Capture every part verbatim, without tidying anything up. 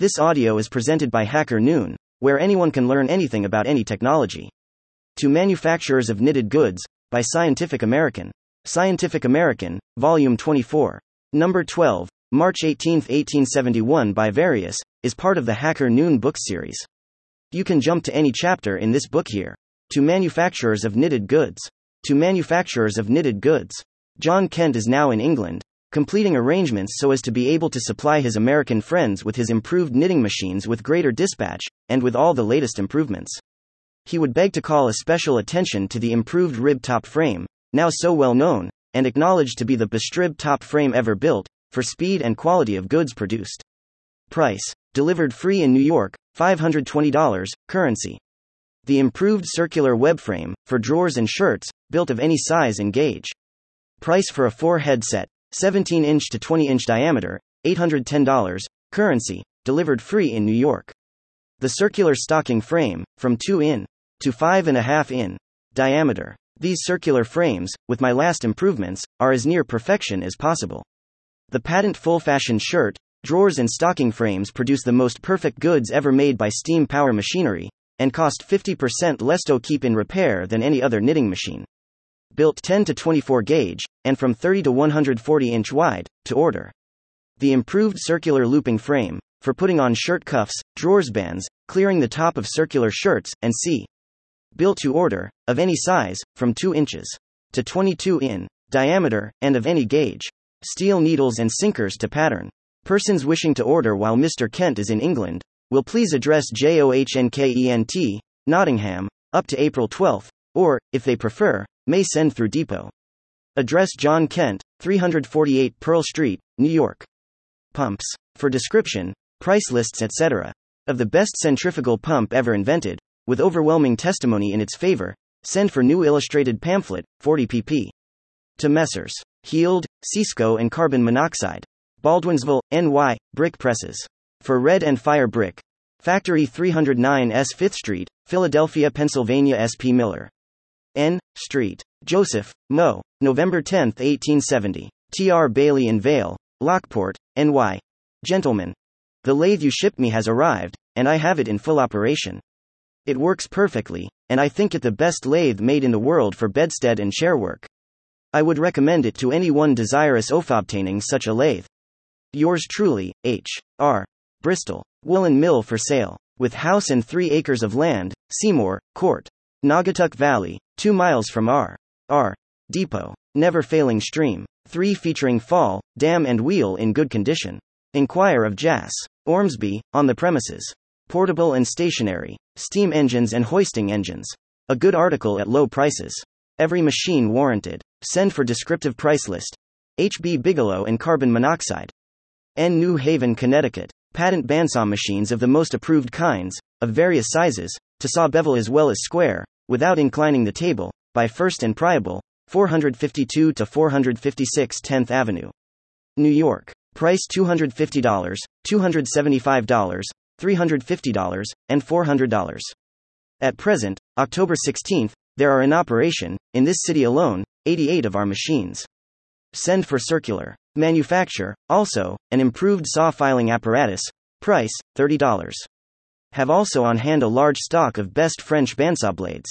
This audio is presented by Hacker Noon, where anyone can learn anything about any technology. To Manufacturers of Knitted Goods, by Scientific American. Scientific American, Volume twenty-four. Number twelve, March eighteenth, eighteen seventy-one by Various, is part of the Hacker Noon book series. You can jump to any chapter in this book here. To Manufacturers of Knitted Goods. To Manufacturers of Knitted Goods. John Kent is now in England, completing arrangements so as to be able to supply his American friends with his improved knitting machines with greater dispatch, and with all the latest improvements. He would beg to call especial attention to the improved rib top frame, now so well known, and acknowledged to be the best rib top frame ever built, for speed and quality of goods produced. Price. Delivered free in New York, five hundred twenty dollars, currency. The improved circular web frame, for drawers and shirts, built of any size and gauge. Price for a four-head set, seventeen inch to twenty inch diameter, eight hundred ten dollars, currency, delivered free in New York. The circular stocking frame, from two inch to five and a half inch diameter. These circular frames, with my last improvements, are as near perfection as possible. The patent full-fashion shirt, drawers and stocking frames produce the most perfect goods ever made by steam power machinery, and cost fifty percent less to keep in repair than any other knitting machine. Built ten to twenty-four gauge, and from thirty to one hundred forty inch wide, to order. The improved circular looping frame, for putting on shirt cuffs, drawers bands, clearing the top of circular shirts, and c. Built to order, of any size, from two inches to twenty-two inch diameter, and of any gauge. Steel needles and sinkers to pattern. Persons wishing to order while Mister Kent is in England, will please address J O H N K E N T, Nottingham, up to April twelfth, or, if they prefer, may send through depot. Address John Kent, three forty-eight Pearl Street, New York. Pumps. For description, price lists et cetera. Of the best centrifugal pump ever invented, with overwhelming testimony in its favor, send for new illustrated pamphlet, forty pages. To Messrs. Heald, Cisco and Carbon Monoxide. Baldwinsville, N Y, Brick Presses. For Red and Fire Brick. Factory three oh nine S Fifth Street, Philadelphia, Pennsylvania. S. P. Miller. N. Street. Joseph, Mo. November tenth, eighteen seventy. T. R. Bailey in Vale, Lockport, N Y. Gentlemen. The lathe you shipped me has arrived, and I have it in full operation. It works perfectly, and I think it the best lathe made in the world for bedstead and chair work. I would recommend it to anyone desirous of obtaining such a lathe. Yours truly, H. R. Bristol. Woolen mill for sale. With house and three acres of land, Seymour, Court. Naugatuck Valley, two miles from R. R. Depot. Never failing stream. three featuring fall, dam and wheel in good condition. Inquire of Jass. Ormsby, on the premises. Portable and stationary. Steam engines and hoisting engines. A good article at low prices. Every machine warranted. Send for descriptive price list. H B Bigelow and Carbon Monoxide. N. New Haven, Connecticut. Patent bandsaw machines of the most approved kinds, of various sizes, to saw bevel as well as square, without inclining the table, by First and Pryable, four fifty-two to four fifty-six tenth Avenue. New York. Price two hundred fifty dollars, two hundred seventy-five dollars, three hundred fifty dollars, and four hundred dollars. At present, October sixteenth, there are in operation, in this city alone, eighty-eight of our machines. Send for circular. Manufacture, also, an improved saw filing apparatus, price, thirty dollars. Have also on hand a large stock of best French bandsaw blades.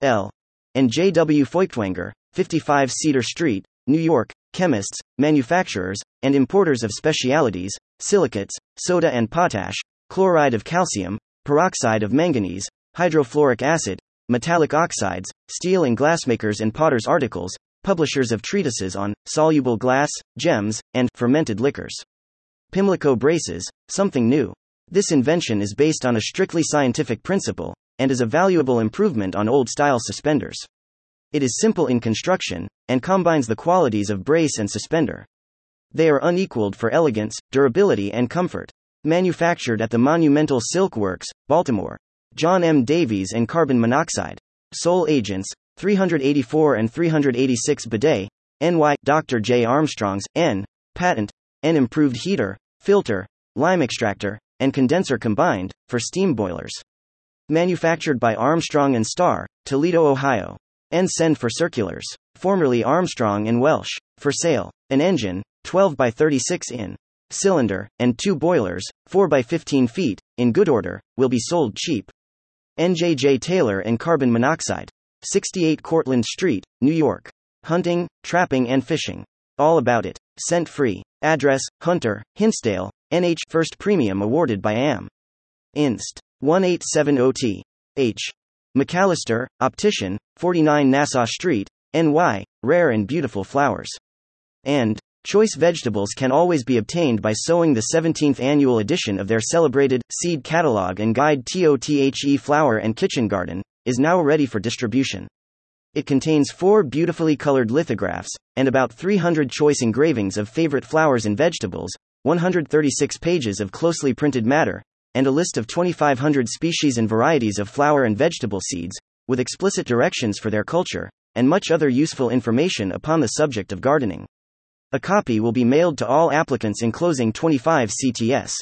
L. and J. W. Feuchtwanger, fifty-five Cedar Street, New York, chemists, manufacturers, and importers of specialties, silicates, soda and potash, chloride of calcium, peroxide of manganese, hydrofluoric acid, metallic oxides, steel and glassmakers and potters. Articles, publishers of treatises on soluble glass, gems, and fermented liquors. Pimlico Braces, something new. This invention is based on a strictly scientific principle, and is a valuable improvement on old-style suspenders. It is simple in construction, and combines the qualities of brace and suspender. They are unequaled for elegance, durability and comfort. Manufactured at the Monumental Silk Works, Baltimore. John M. Davies and Carbon Monoxide. Sole agents, three eighty-four and three eighty-six Bidet, N Y, Doctor J. Armstrong's, N, patent, N improved heater, filter, lime extractor, and condenser combined, for steam boilers. Manufactured by Armstrong and Star, Toledo, Ohio. N send for circulars, formerly Armstrong and Welsh, for sale, an engine, twelve by thirty-six inch, cylinder, and two boilers, four by fifteen feet, in good order, will be sold cheap. N J J Taylor and Carbon Monoxide. sixty-eight Cortlandt Street, New York. Hunting, trapping and fishing. All about it. Scent free. Address, Hunter, Hinsdale, N H. First premium awarded by A M. Inst. eighteen seventy T. H. McAllister, optician, forty-nine Nassau Street, N Y, rare and beautiful flowers. And choice vegetables can always be obtained by sowing the seventeenth annual edition of their celebrated seed catalog and guide TOTHE Flower and Kitchen Garden, is now ready for distribution. It contains four beautifully colored lithographs, and about three hundred choice engravings of favorite flowers and vegetables, one hundred thirty-six pages of closely printed matter, and a list of twenty-five hundred species and varieties of flower and vegetable seeds, with explicit directions for their culture, and much other useful information upon the subject of gardening. A copy will be mailed to all applicants enclosing twenty-five C T S.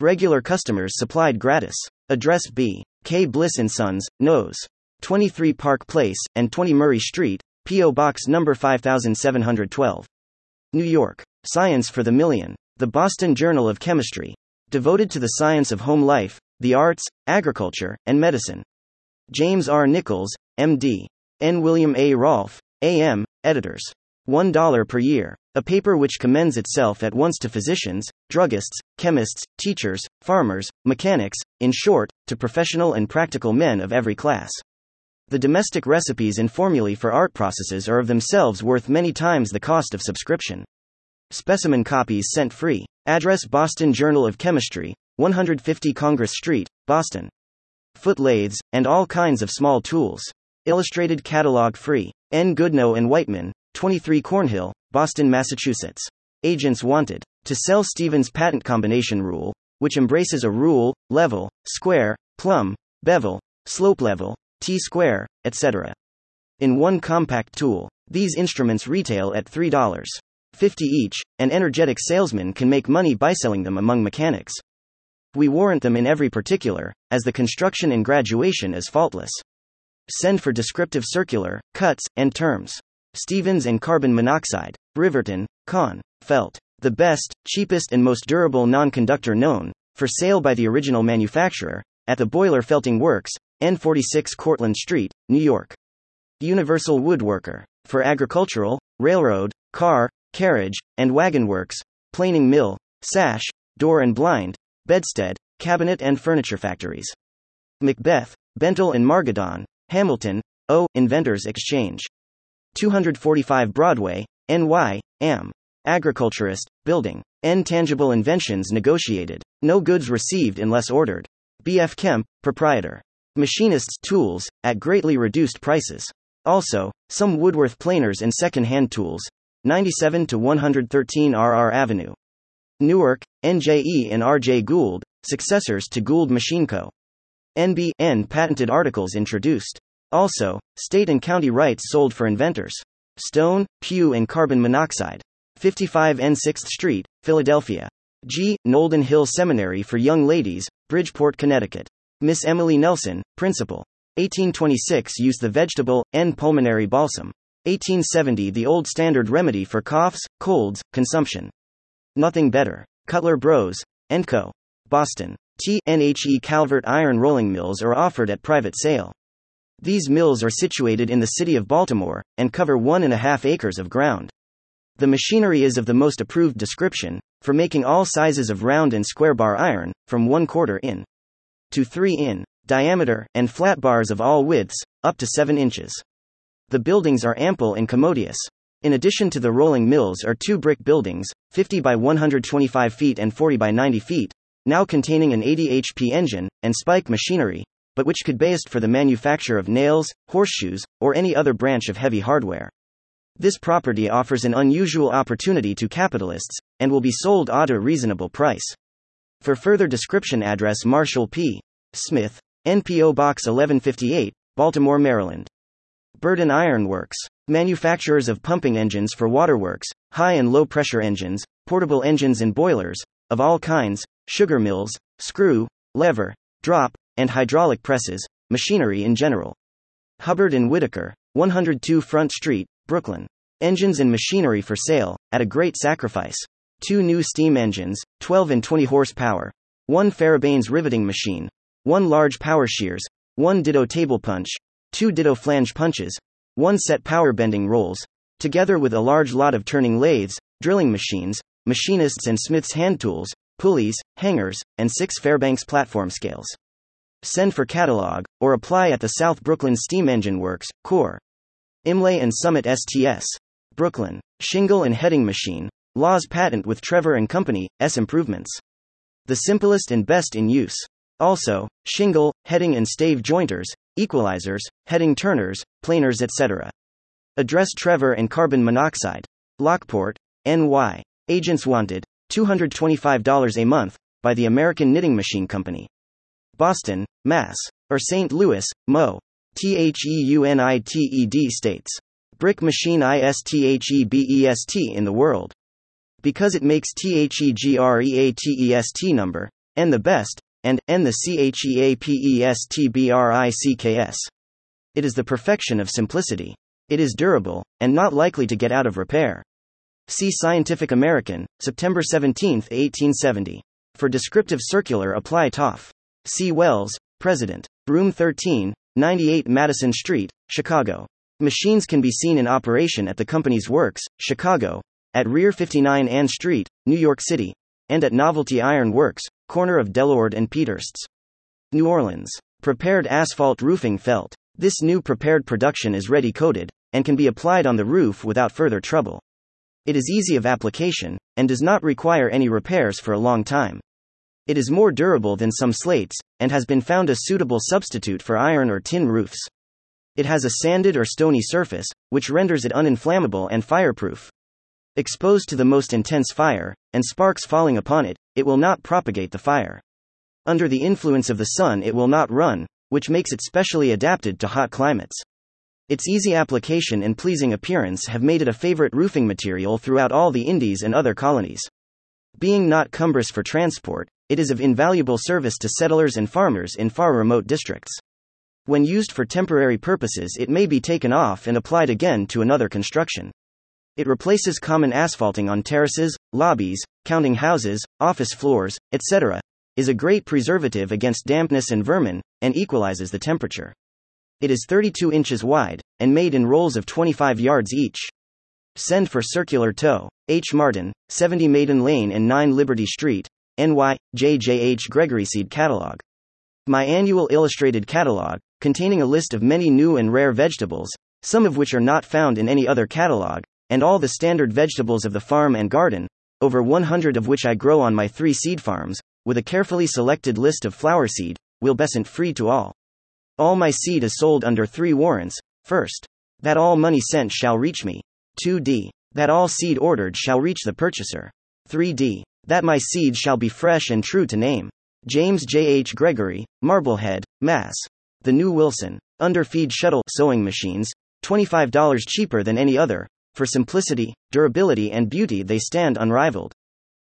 Regular customers supplied gratis. Address B. K. Bliss and Sons, N O S. twenty-three Park Place, and twenty Murray Street, P O. Box number five thousand seven hundred twelve. New York. Science for the Million. The Boston Journal of Chemistry. Devoted to the science of home life, the arts, agriculture, and medicine. James R. Nichols, M D. N. William A. Rolfe, A M, editors. one dollar per year. A paper which commends itself at once to physicians, druggists, chemists, teachers, farmers, mechanics, in short, to professional and practical men of every class. The domestic recipes and formulae for art processes are of themselves worth many times the cost of subscription. Specimen copies sent free. Address Boston Journal of Chemistry, one hundred fifty Congress Street, Boston. Foot lathes, and all kinds of small tools. Illustrated catalog free. N. Goodno and Whiteman, twenty-three Cornhill, Boston, Massachusetts. Agents wanted to sell Stevens' patent combination rule, which embraces a rule, level, square, plumb, bevel, slope level, T-square, et cetera. In one compact tool, these instruments retail at three dollars fifty each. An energetic salesman can make money by selling them among mechanics. We warrant them in every particular, as the construction and graduation is faultless. Send for descriptive circular, cuts, and terms. Stevens and Carbon Monoxide, Riverton, Conn. Felt. The best, cheapest and most durable non-conductor known, for sale by the original manufacturer, at the Boiler Felting Works, N forty-six Cortlandt Street, New York. Universal Woodworker. For agricultural, railroad, car, carriage, and wagon works, planing mill, sash, door and blind, bedstead, cabinet and furniture factories. Macbeth, Bentle and Margadon, Hamilton, O. Inventors Exchange. two forty-five Broadway, N Y, A M. Agriculturist, building. N. Tangible inventions negotiated. No goods received unless ordered. B F. Kemp, proprietor. Machinists' tools, at greatly reduced prices. Also, some Woodworth planers and second-hand tools. ninety-seven to one thirteen R R Avenue. Newark, N J E and R J Gould, successors to Gould Machine Co. N B N patented articles introduced. Also, state and county rights sold for inventors. Stone, Pew and Carbon Monoxide. fifty-five N sixth Street, Philadelphia. G. Nolden Hill Seminary for Young Ladies, Bridgeport, Connecticut. Miss Emily Nelson, principal. eighteen twenty-six used the vegetable, N. pulmonary balsam. eighteen seventy the old standard remedy for coughs, colds, consumption. Nothing better. Cutler Bros. and Co. Boston. T. N H E Calvert iron rolling mills are offered at private sale. These mills are situated in the city of Baltimore, and cover one and a half acres of ground. The machinery is of the most approved description, for making all sizes of round and square bar iron, from one quarter in to three in diameter, and flat bars of all widths, up to seven inches. The buildings are ample and commodious. In addition to the rolling mills are two brick buildings, fifty by one twenty-five feet and forty by ninety feet, now containing an eighty horsepower engine, and spike machinery, but which could be used for the manufacture of nails, horseshoes, or any other branch of heavy hardware. This property offers an unusual opportunity to capitalists, and will be sold at a reasonable price. For further description address Marshall P. Smith, N P O Box eleven fifty-eight, Baltimore, Maryland. Burden Iron Works. Manufacturers of pumping engines for waterworks, high and low pressure engines, portable engines and boilers, of all kinds, sugar mills, screw, lever, drop, and hydraulic presses, machinery in general. Hubbard and Whitaker, one oh two Front Street, Brooklyn. Engines and machinery for sale, at a great sacrifice. Two new steam engines, twelve and twenty horsepower, one Farabane's riveting machine, one large power shears, one ditto table punch, two ditto flange punches, one set power bending rolls, together with a large lot of turning lathes, drilling machines, machinists and smiths' hand tools, pulleys, hangers, and six Fairbanks platform scales. Send for catalog, or apply at the South Brooklyn Steam Engine Works, Corps. Imlay and Summit S T S. Brooklyn. Shingle and Heading Machine. Law's patent with Trevor and Company, S. Improvements. The simplest and best in use. Also, shingle, heading and stave jointers, equalizers, heading turners, planers, et cetera. Address Trevor and Carbon Monoxide. Lockport, N Y. Agents wanted, two hundred twenty-five dollars a month, by the American Knitting Machine Company. Boston, Mass. Or Saint Louis, Mo. Theunited states. Brick machine is thebest in the world. Because it makes thegreatest number, n the best, and, n the cheapest bricks. It is the perfection of simplicity. It is durable, and not likely to get out of repair. See Scientific American, September seventeenth, eighteen seventy. For descriptive circular apply T O F. C. Wells, President. Room thirteen, ninety-eight Madison Street, Chicago. Machines can be seen in operation at the company's works, Chicago, at Rear fifty-nine Ann Street, New York City, and at Novelty Iron Works, corner of Delaware and Peterst's. New Orleans. Prepared asphalt roofing felt. This new prepared production is ready-coated, and can be applied on the roof without further trouble. It is easy of application, and does not require any repairs for a long time. It is more durable than some slates, and has been found a suitable substitute for iron or tin roofs. It has a sanded or stony surface, which renders it uninflammable and fireproof. Exposed to the most intense fire, and sparks falling upon it, it will not propagate the fire. Under the influence of the sun it will not run, which makes it specially adapted to hot climates. Its easy application and pleasing appearance have made it a favorite roofing material throughout all the Indies and other colonies. Being not cumbrous for transport, it is of invaluable service to settlers and farmers in far remote districts. When used for temporary purposes, it may be taken off and applied again to another construction. It replaces common asphalting on terraces, lobbies, counting houses, office floors, et cetera, is a great preservative against dampness and vermin, and equalizes the temperature. It is thirty-two inches wide, and made in rolls of twenty-five yards each. Send for circular tow. H. Martin, seventy Maiden Lane and nine Liberty Street, N Y, J J H Gregory Seed Catalog. My annual illustrated catalog, containing a list of many new and rare vegetables, some of which are not found in any other catalog, and all the standard vegetables of the farm and garden, over one hundred of which I grow on my three seed farms, with a carefully selected list of flower seed, will besant free to all. All my seed is sold under three warrants, first, that all money sent shall reach me, two d, that all seed ordered shall reach the purchaser, three d, that my seed shall be fresh and true to name. James J H Gregory, Marblehead, Mass. The New Wilson. Underfeed shuttle sewing machines, twenty-five dollars cheaper than any other. For simplicity, durability and beauty they stand unrivaled.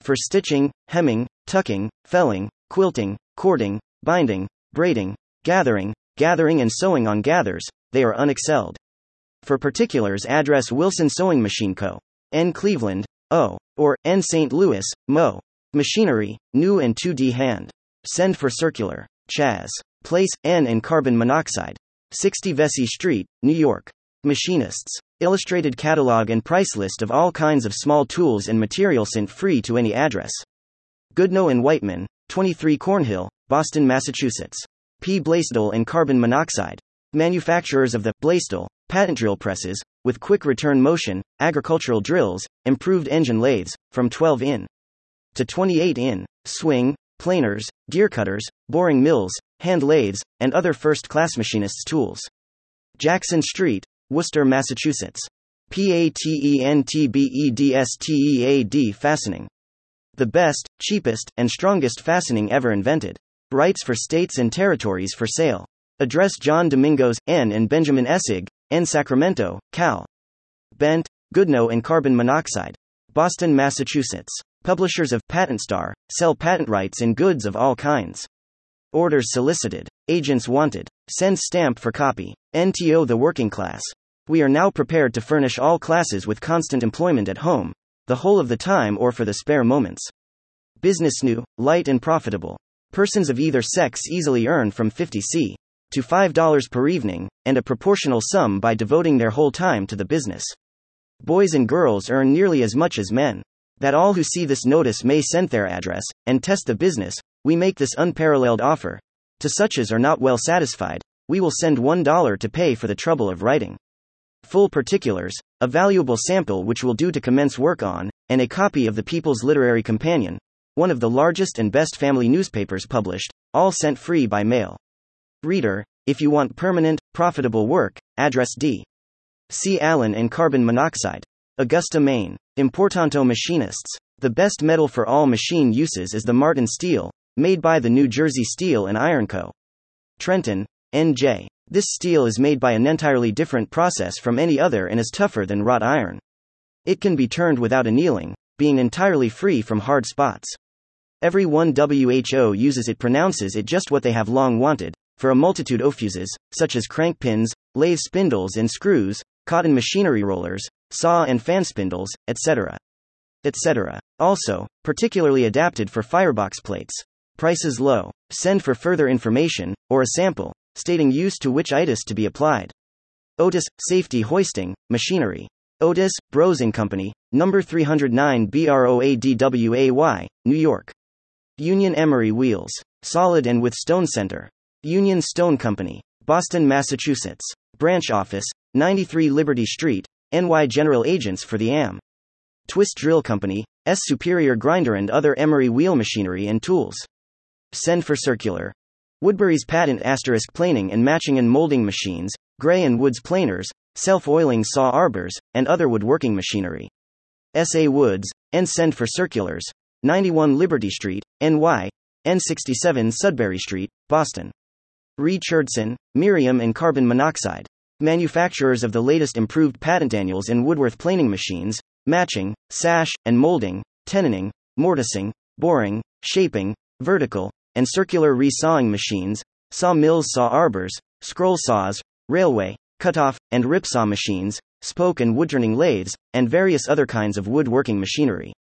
For stitching, hemming, tucking, felling, quilting, cording, binding, braiding, gathering, gathering and sewing on gathers, they are unexcelled. For particulars address Wilson Sewing Machine Company, N. Cleveland, O. or, N. Saint Louis, Mo. Machinery, new and two d hand. Send for circular. Chaz. Place, N. and Carbon Monoxide. sixty Vesey Street, New York. Machinists. Illustrated catalog and price list of all kinds of small tools and material sent free to any address. Goodno and Whiteman, twenty-three Cornhill, Boston, Massachusetts. P. Blaisdell and Carbon Monoxide. Manufacturers of the Blaisdell patent drill presses, with quick return motion, agricultural drills, improved engine lathes, from twelve inch to twenty-eight inch, swing, planers, gear cutters, boring mills, hand lathes, and other first-class machinists' tools. Jackson Street, Worcester, Massachusetts. Patentbedstead Fastening. The best, cheapest, and strongest fastening ever invented. Rights for states and territories for sale. Address John Domingos, N. and Benjamin Essig, N. Sacramento, Cal. Bent, Goodno and Carbon Monoxide. Boston, Massachusetts. Publishers of Patent Star, sell patent rights in goods of all kinds. Orders solicited. Agents wanted. Send stamp for copy. N T O the working class. We are now prepared to furnish all classes with constant employment at home, the whole of the time or for the spare moments. Business new, light and profitable. persons of either sex easily earn from fifty cents to five dollars per evening, and a proportional sum by devoting their whole time to the business. Boys and girls earn nearly as much as men. That all who see this notice may send their address, and test the business, we make this unparalleled offer. To such as are not well satisfied, we will send one dollar to pay for the trouble of writing. Full particulars, a valuable sample which will do to commence work on, and a copy of the People's Literary Companion, one of the largest and best family newspapers published, all sent free by mail. Reader, if you want permanent, profitable work, address D. C. Allen and Carbon Monoxide, Augusta, Maine. Importanto Machinists. The best metal for all machine uses is the Martin steel, made by the New Jersey Steel and Iron Co. Trenton, N J This steel is made by an entirely different process from any other and is tougher than wrought iron. It can be turned without annealing, being entirely free from hard spots. Every one who uses it pronounces it just what they have long wanted, for a multitude of uses, such as crank pins, lathe spindles and screws, cotton machinery rollers, saw and fan spindles, et cetera. et cetera. Also, particularly adapted for firebox plates. Prices low. Send for further information, or a sample, stating use to which itis to be applied. Otis, Safety Hoisting, Machinery. Otis, Bros and Company, number three oh nine BROADWAY, New York. Union Emery Wheels. Solid and with Stone Center. Union Stone Company, Boston, Massachusetts. Branch Office, ninety-three Liberty Street, N Y. General Agents for the A M. Twist Drill Company, S. Superior Grinder and other Emery Wheel Machinery and Tools. Send for Circular. Woodbury's Patent Asterisk Planing and Matching and Molding Machines, Gray and Woods Planers, Self-Oiling Saw Arbors, and other woodworking machinery. S A. Woods, N. Send for Circulars, ninety-one Liberty Street, N Y, N. sixty-seven Sudbury Street, Boston. Richardson, Miriam and Carbon Monoxide. Manufacturers of the latest improved patent annuals in Woodworth planing machines, matching, sash, and molding, tenoning, mortising, boring, shaping, vertical, and circular re-sawing machines, saw mills, saw arbors, scroll saws, railway, cut-off, and rip saw machines, spoke and woodturning lathes, and various other kinds of woodworking machinery.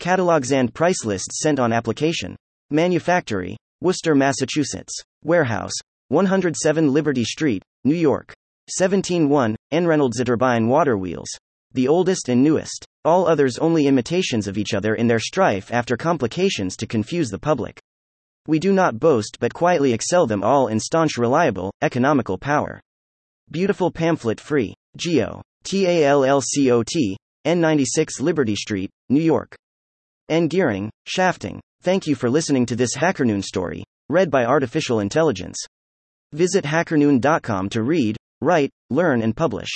Catalogs and price lists sent on application. Manufactory, Worcester, Massachusetts. Warehouse, one oh seven Liberty Street, New York. seventeen one, N. Reynolds Zitterbine Water Wheels. The oldest and newest. All others only imitations of each other in their strife after complications to confuse the public. We do not boast but quietly excel them all in staunch, reliable, economical power. Beautiful pamphlet free. Geo. T A L L C O T, N ninety-six Liberty Street, New York. N. Gearing, Shafting. Thank you for listening to this Hacker Noon story, read by Artificial Intelligence. Visit hacker noon dot com to read, write, learn and publish.